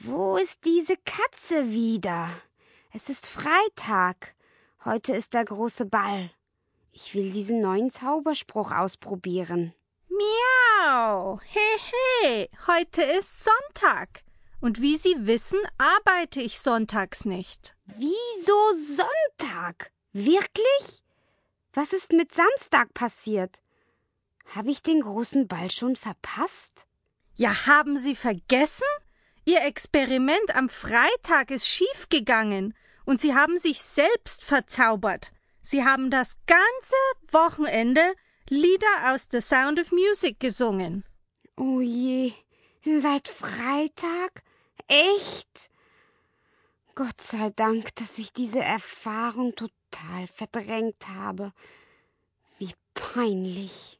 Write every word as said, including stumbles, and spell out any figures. Wo ist diese Katze wieder? Es ist Freitag. Heute ist der große Ball. Ich will diesen neuen Zauberspruch ausprobieren. Miau! Hey, hey! Heute ist Sonntag. Und wie Sie wissen, arbeite ich sonntags nicht. Wieso Sonntag? Wirklich? Was ist mit Samstag passiert? Habe ich den großen Ball schon verpasst? Ja, haben Sie vergessen? Ihr Experiment am Freitag ist schiefgegangen und Sie haben sich selbst verzaubert. Sie haben das ganze Wochenende Lieder aus The Sound of Music gesungen. Oh je, seit Freitag? Echt? Gott sei Dank, dass ich diese Erfahrung total verdrängt habe. Wie peinlich.